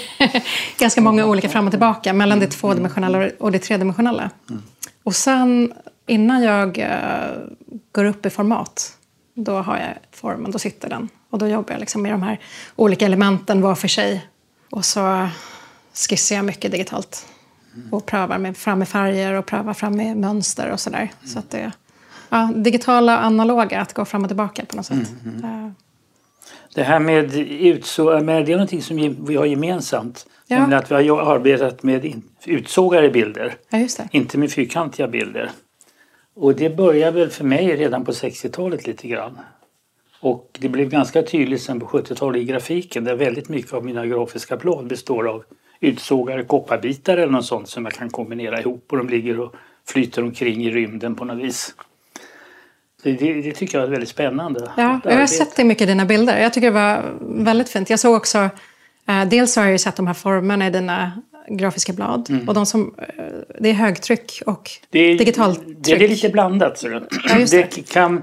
ganska många olika fram och tillbaka mellan det tvådimensionella och det tredimensionella. Mm. Och sen innan jag uh, går upp i format, då har jag formen, då sitter den. Och då jobbar jag liksom med de här olika elementen var för sig. Och så skissar jag mycket digitalt. Och prövar med, fram med färger och prövar fram med mönster och sådär. Mm. Så att det Ja, digitala och analoga, att gå fram och tillbaka på något sätt. Mm, mm. Uh. Det här med utsågare, men det är någonting som vi har gemensamt. Ja. Nämligen att vi har arbetat med utsågare bilder. Ja, just det. Inte med fyrkantiga bilder. Och det började väl för mig redan på sextiotalet lite grann. Och det blev ganska tydligt sen på sjuttiotalet i grafiken. Där väldigt mycket av mina grafiska plan består av utsågare, kopparbitar eller något sånt som jag kan kombinera ihop. Och de ligger och flyter omkring i rymden på något vis. Det, det tycker jag är väldigt spännande. Ja, jag har sett det mycket i dina bilder. Jag tycker det var väldigt fint. Jag såg också, eh, dels har jag ju sett de här formerna i dina grafiska blad. Mm. Och de som, det är högtryck och det är, digitalt tryck. Det är lite blandat. Så det. Ja, just det. Det kan,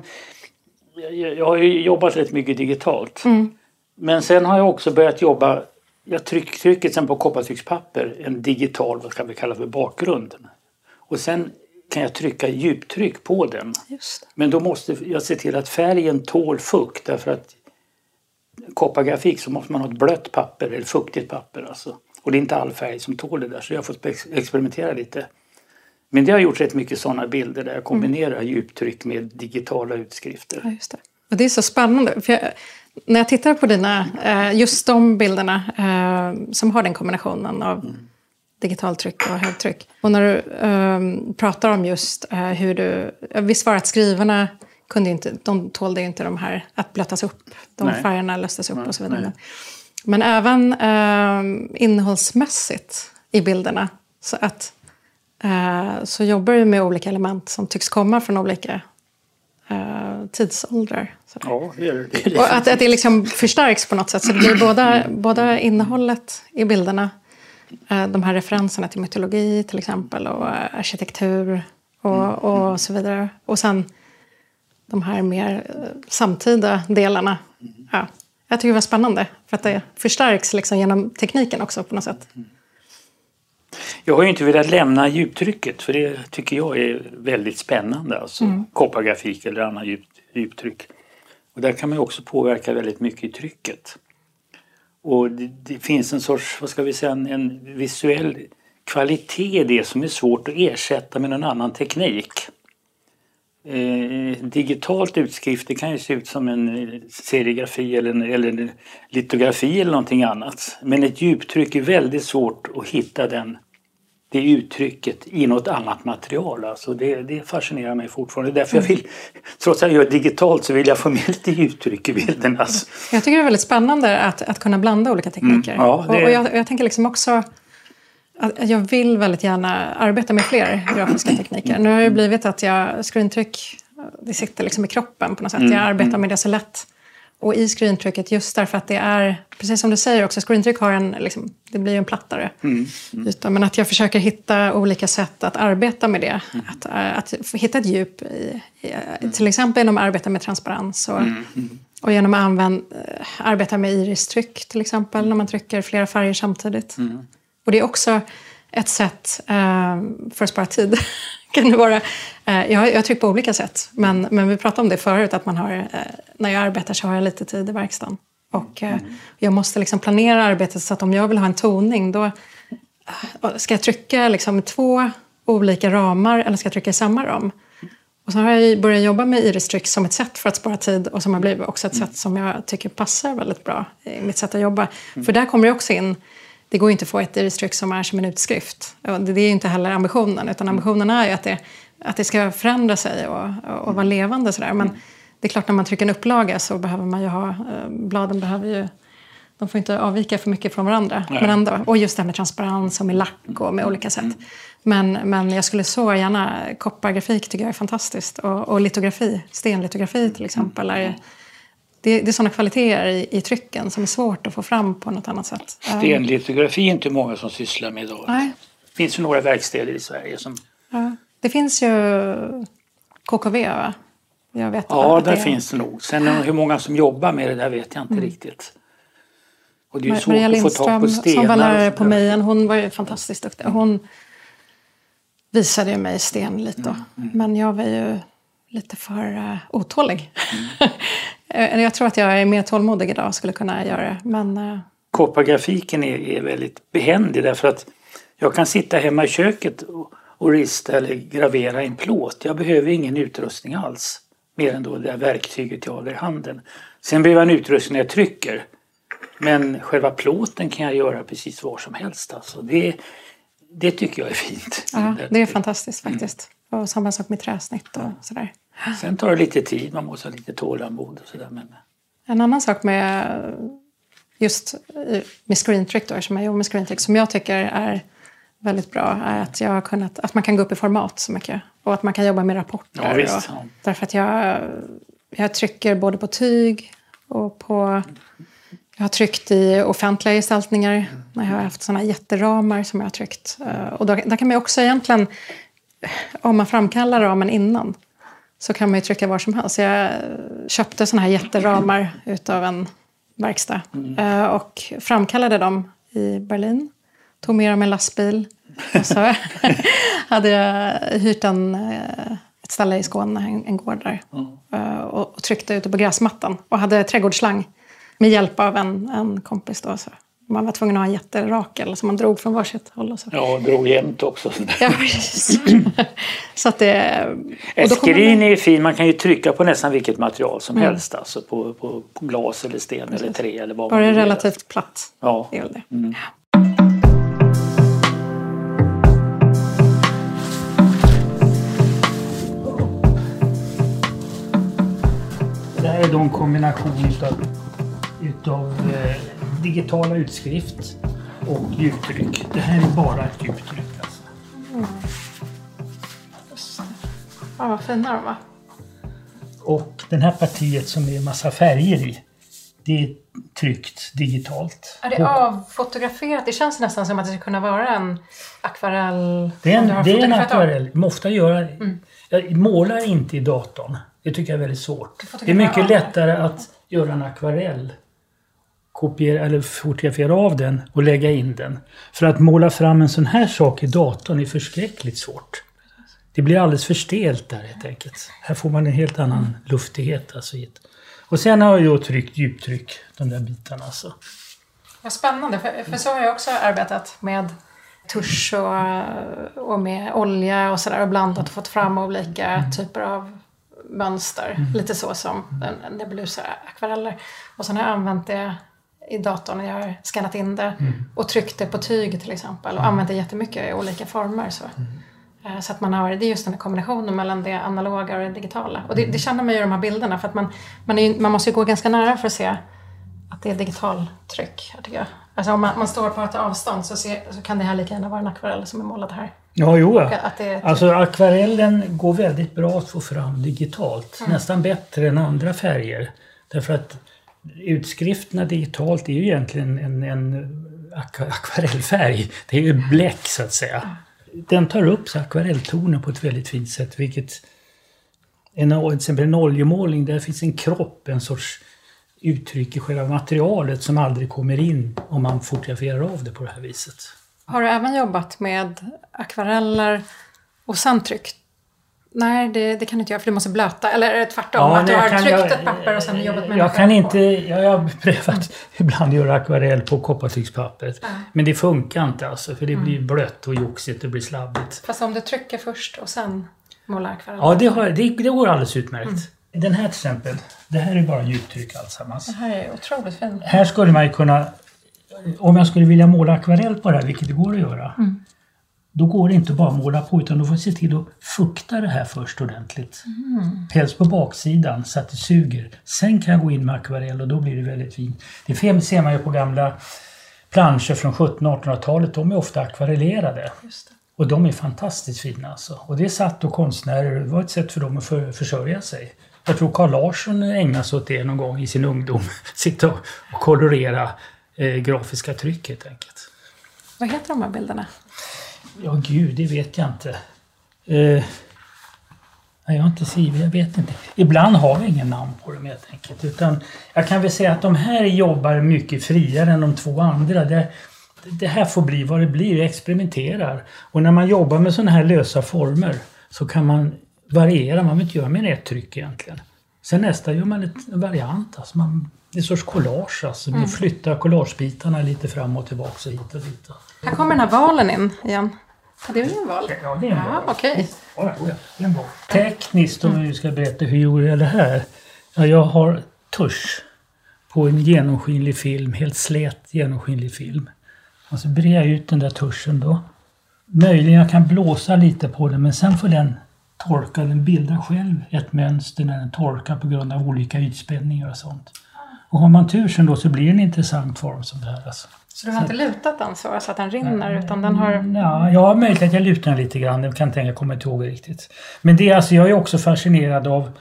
jag, jag har ju jobbat rätt mycket digitalt. Mm. Men sen har jag också börjat jobba, jag tryck, trycker sen på koppartryckspapper en digital, vad kan vi kalla för bakgrunden. Och sen kan jag trycka djuptryck på den. Just det. Men då måste jag se till att färgen tål fukt. Därför att koppargrafik så måste man ha ett blött papper eller fuktigt papper. Alltså. Och det är inte all färg som tål det där. Så jag har fått experimentera lite. Men det har gjort rätt mycket sådana bilder där jag kombinerar mm. djuptryck med digitala utskrifter. Ja, just det. Och det är så spännande. För jag, när jag tittar på dina, just de bilderna som har den kombinationen av mm. digitalt tryck och högtryck. Och när du um, pratar om just uh, hur du... Visst var att skrivarna kunde inte... De tålde ju inte de här att blöttas upp. De Nej. Färgerna löstes upp Nej. Och så vidare. Nej. Men även um, innehållsmässigt i bilderna. Så att uh, så jobbar du med olika element som tycks komma från olika uh, tidsåldrar. Sådär. Ja, det är det. Det är det. Och att, att det liksom förstärks på något sätt. Så det blir båda, båda innehållet i bilderna. De här referenserna till mytologi till exempel och arkitektur och, och så vidare. Och sen de här mer samtida delarna. Ja, jag tycker det var spännande för att det förstärks liksom genom tekniken också på något sätt. Jag har ju inte velat lämna djuptrycket för det tycker jag är väldigt spännande. Alltså mm. koppargrafik eller annan djup, djuptryck. Och där kan man ju också påverka väldigt mycket i trycket. Och det, det finns en sorts, vad ska vi säga, en, en visuell kvalitet i det som är svårt att ersätta med någon annan teknik. Eh, digitalt utskrift, det kan ju se ut som en serigrafi eller en, eller en litografi eller någonting annat. Men ett djuptryck är väldigt svårt att hitta den, det uttrycket i något annat material. Alltså det, det fascinerar mig fortfarande. Därför jag vill, trots att jag gör digitalt så vill jag få med lite uttryck i bilden. Alltså. Jag tycker det är väldigt spännande att, att kunna blanda olika tekniker. Mm, ja, det... och, och jag, jag tänker liksom också att jag vill väldigt gärna arbeta med fler grafiska tekniker. Nu har det blivit att jag screentryck, det sitter liksom i kroppen på något sätt. Jag arbetar med det så lätt. Och i screentrycket just därför att det är, precis som du säger också, screentryck har en, liksom, det blir ju en plattare mm. Mm. yta. Men att jag försöker hitta olika sätt att arbeta med det. Mm. Att, att hitta ett djup i, i mm. till exempel genom att arbeta med transparens och, mm. Mm. och genom att använda, arbeta med iristryck till exempel när man trycker flera färger samtidigt. Mm. Och det är också ett sätt eh, för att spara tid. Kan det vara, eh, jag, jag trycker på olika sätt. Men, men vi pratade om det förut. Att man har, eh, när jag arbetar så har jag lite tid i verkstaden. Och eh, jag måste liksom planera arbetet så att om jag vill ha en toning. Då eh, ska jag trycka liksom två olika ramar. Eller ska jag trycka i samma ram. Och så har jag börjat jobba med iristryck som ett sätt för att spara tid. Och som har blivit också ett mm. sätt som jag tycker passar väldigt bra. I mitt sätt att jobba. Mm. För där kommer jag också in. Det går ju inte att få ett iristryck som är som en utskrift. Det är ju inte heller ambitionen. Utan ambitionen är ju att det, att det ska förändra sig och, och vara levande. Sådär. Men det är klart när man trycker en upplaga så behöver man ju ha... Bladen behöver ju... De får inte avvika för mycket från varandra. Men ändå, och just det här med transparens och med lack och med olika sätt. Men, men jag skulle så gärna... Koppargrafik tycker jag är fantastiskt. Och, och litografi, stenlitografi till exempel är ju... Det, det är sådana kvaliteter i, i trycken som är svårt att få fram på något annat sätt. Stenlitografi är inte många som sysslar med idag. Nej. Det finns ju några verkstäder i Sverige som... Ja. Det finns ju K K V, va? Jag vet ja, där det finns det nog. Sen hur många som jobbar med det där vet jag inte mm. riktigt. Och det är ju svårt Maria Lindström, att få tag på stenar. Som var lärare på Mejen, hon var ju fantastiskt duktig. Hon visade ju mig sten lite då. Mm. Mm. Men jag var ju lite för uh, otålig. Mm. Jag tror att jag är mer tålmodig idag skulle kunna göra det. Men... Koppargrafiken är, är väldigt behändig därför att jag kan sitta hemma i köket och, och rista eller gravera en plåt. Jag behöver ingen utrustning alls. Mer än då det där verktyget jag har i handen. Sen behöver jag en utrustning när jag trycker. Men själva plåten kan jag göra precis var som helst. Alltså det, det tycker jag är fint. Ja, det är fantastiskt faktiskt. Mm. Och samma sak med träsnitt och ja. Sådär. Sen tar det lite tid, man måste ha lite tålamod och sådär. Men... En annan sak med just med screentrick då, som jag jobbar med screentrick, som jag tycker är väldigt bra är att, jag har kunnat, att man kan gå upp i format så mycket. Och att man kan jobba med rapporter. Ja, visst. Och, därför att jag, jag trycker både på tyg och på... Jag har tryckt i offentliga gestaltningar. Jag har haft sådana jätteramar som jag har tryckt. Och då, där kan man också egentligen, om man framkallar ramen innan... Så kan man ju trycka var som helst. Jag köpte såna här jätteramar utav en verkstad. Mm. Och framkallade dem i Berlin. Tog med dem en lastbil. Och så hade jag hyrt en, ett ställe i Skåne, en gård där. Mm. Och, och tryckte ute på gräsmattan. Och hade trädgårdsslang med hjälp av en, en kompis då så. Man var tvungen att ha en jätterakel som man drog från varsitt håll. Och så. Ja, drog jämnt också. Ja, precis. Så att det... Och då skrin är ju fin. Man kan ju trycka på nästan vilket material som mm. helst. Alltså på, på glas eller sten precis. Eller trä. Eller vad bara man det är relativt platt. Ja. Det är det. Mm. Det här är då en kombination utav, utav digitala utskrift och djuptryck. Det här är bara ett djuptryck alltså. Mm. Just det. Ja, vad fina de var. Och den här partiet som är en massa färger i, det är tryckt digitalt. Är det och... avfotograferat? Det känns nästan som att det skulle kunna vara en akvarell. Det är en, det är en akvarell. Man ofta gör, mm. Jag målar inte i datorn. Det tycker jag är väldigt svårt. Det är mycket lättare att göra en akvarell. Kopiera eller fotografera av den och lägga in den. För att måla fram en sån här sak i datorn är förskräckligt svårt. Det blir alldeles för stelt där helt enkelt. Här får man en helt annan luftighet. Alltså. Och sen har jag ju tryckt djuptryck, de där bitarna. Alltså. Vad spännande, för, för så har jag också arbetat med tusch och, och med olja och sådär och blandat och fått fram olika typer av mönster. Mm. Lite så som nebulösa akvareller. Och sen har jag använt det i datorn när jag har skannat in det mm. och tryckt det på tyg till exempel och använt det jättemycket i olika former. Så, mm. så att man har, det är just den här kombinationen mellan det analoga och det digitala. Och det, det känner man ju i de här bilderna för att man, man, är, man måste ju gå ganska nära för att se att det är digitaltryck här tycker jag. Alltså om man, man står på ett avstånd så, ser, så kan det här lika gärna vara en akvarell som är målad här. Ja, jo. Att det, alltså akvarellen går väldigt bra att få fram digitalt. Mm. Nästan bättre än andra färger. Därför att utskrifterna digitalt är ju egentligen en, en akvarellfärg. Det är ju bläck så att säga. Mm. Den tar upp så akvarelltoner på ett väldigt fint sätt. Vilket en, till exempel en oljemålning, där finns en kropp, en sorts uttryck i själva materialet som aldrig kommer in om man fotograferar av det på det här viset. Har du även jobbat med akvareller och sandtryck? Nej, det, det kan du inte göra för du måste blöta. Eller är det tvärtom? Ja, att du har tryckt jag, ett papper och sen jobbat med jag kan inte. Jag har prövat mm. ibland göra akvarell på koppartygspappret. Mm. Men det funkar inte alltså för det mm. blir blött och joxigt och blir slabbigt. Fast om du trycker först och sen målar akvarell? Ja, det, har, det, det går alldeles utmärkt. Mm. Den här till exempel, det här är bara djuptryck allsammans. Det här är otroligt fint. Här skulle man ju kunna, om jag skulle vilja måla akvarell på det här, vilket det går att göra, mm. då går det inte bara att måla på utan då får se till att fukta det här först ordentligt. Mm. Helst på baksidan så att det suger. Sen kan jag gå in med akvarell och då blir det väldigt fint. Det ser man ju på gamla planscher från sjuttonhundra- och artonhundratalet, de är ofta akvarellerade. Just det. Och de är fantastiskt fina alltså. Och det satt och konstnärer, det var ett sätt för dem att för, försörja sig. Jag tror Carl Larsson ägnade sig åt det någon gång i sin ungdom. Sitta och kolorera eh, grafiska tryck helt enkelt. Vad heter de här bilderna? Ja gud, det vet jag inte. Eh, jag har inte skrivit, jag vet inte. Ibland har vi ingen namn på dem helt enkelt. Utan jag kan väl säga att de här jobbar mycket friare än de två andra. Det, det här får bli vad det blir, jag experimenterar. Och när man jobbar med sådana här lösa former så kan man varierar, man vill inte göra mer än ett tryck egentligen. Sen nästa gör man en variant, alltså man, en sorts collage, alltså mm. vi flyttar collagebitarna lite fram och tillbaka och hit och dit. Här kommer den här valen in igen. Ja, det är en val? Ja, det är en val. Ja, okej. Ja, det är en val. Tekniskt, om jag ska berätta hur jag gjorde det här. Ja, jag har tusch på en genomskinlig film, helt slät genomskinlig film. Och så brer jag ut den där tuschen då. Möjligen jag kan blåsa lite på den, men sen får den torkar, den bildar själv ett mönster när den torkar på grund av olika ytspänningar och sånt. Och har man tusen då så blir det en intressant form som det här. Alltså. Så du har så inte lutat den så, så att den rinner nej, utan den har... Ja, jag har möjlighet att jag lutar den lite grann, jag kan tänka, jag kommer inte ihåg riktigt. Men det är alltså, jag är också fascinerad av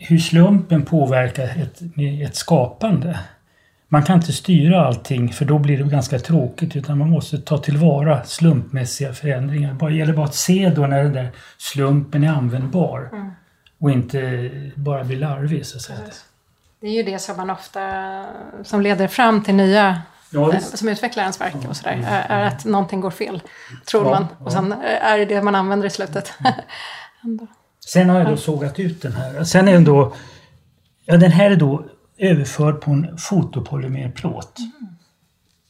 hur slumpen påverkar ett, ett skapande. Man kan inte styra allting för då blir det ganska tråkigt utan man måste ta tillvara slumpmässiga förändringar. Det gäller bara att se då när den där slumpen är användbar mm. och inte bara bli larvig så att säga. Det är ju det som man ofta som leder fram till nya ja, visst. Som utvecklarens verk och sådär är att någonting går fel tror ja, man och sen är det det man använder i slutet. Ändå. Sen har jag då sågat ut den här. Sen är den då ja, den här är då överförd på en fotopolymerplåt. Mm.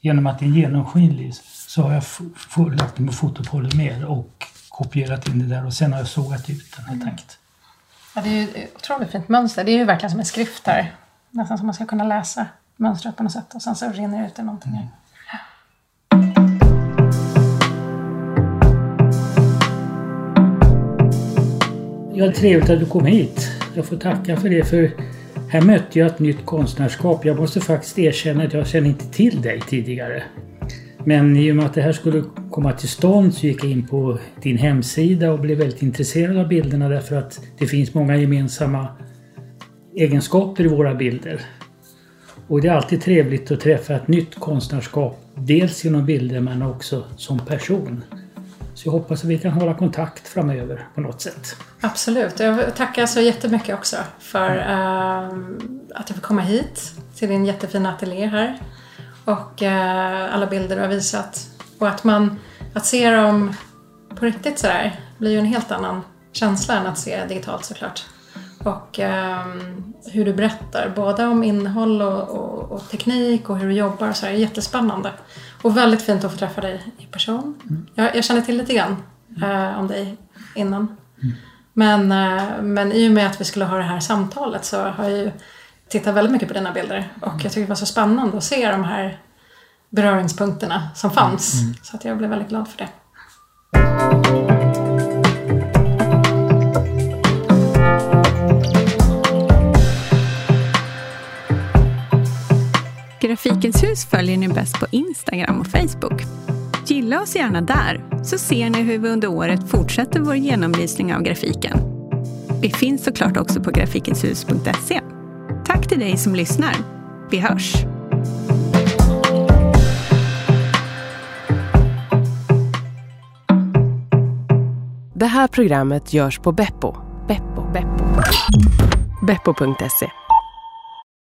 Genom att det är genomskinlig så har jag f- f- lagt den på fotopolymer och kopierat in det där och sen har jag sågat ut den helt mm. enkelt. Ja, det är ju otroligt fint mönster. Det är ju verkligen som en skrift där. Nästan som man ska kunna läsa mönstret på något sätt och sen så rinner det ut i någonting. Mm. Ja, trevligt att du kom hit. Jag får tacka för det för här mötte jag ett nytt konstnärskap. Jag måste faktiskt erkänna att jag känner inte till dig tidigare. Men i och med att det här skulle komma till stånd så gick jag in på din hemsida och blev väldigt intresserad av bilderna därför att det finns många gemensamma egenskaper i våra bilder. Och det är alltid trevligt att träffa ett nytt konstnärskap, dels genom bilder men också som person. Så jag hoppas att vi kan hålla kontakt framöver på något sätt. Absolut. Jag tackar så jättemycket också för eh, att jag fick komma hit till din jättefina ateljé här. Och eh, alla bilder du har visat. Och att man att se dem på riktigt sådär blir ju en helt annan känsla än att se digitalt såklart. och eh, hur du berättar, både om innehåll och, och, och teknik och hur du jobbar och så här, är jättespännande och väldigt fint att få träffa dig i person. Mm. jag, jag känner till lite grann eh, om dig innan, mm. men, eh, men i och med att vi skulle ha det här samtalet så har jag ju tittat väldigt mycket på dina bilder och jag tycker det var så spännande att se de här beröringspunkterna som fanns, mm. så att jag blev väldigt glad för det. Grafikens hus följer ni bäst på Instagram och Facebook. Gilla oss gärna där så ser ni hur vi under året fortsätter vår genomlysning av grafiken. Vi finns såklart också på grafikenshus punkt se. Tack till dig som lyssnar. Vi hörs! Det här programmet görs på Beppo. Beppo. Beppo. Beppo punkt se.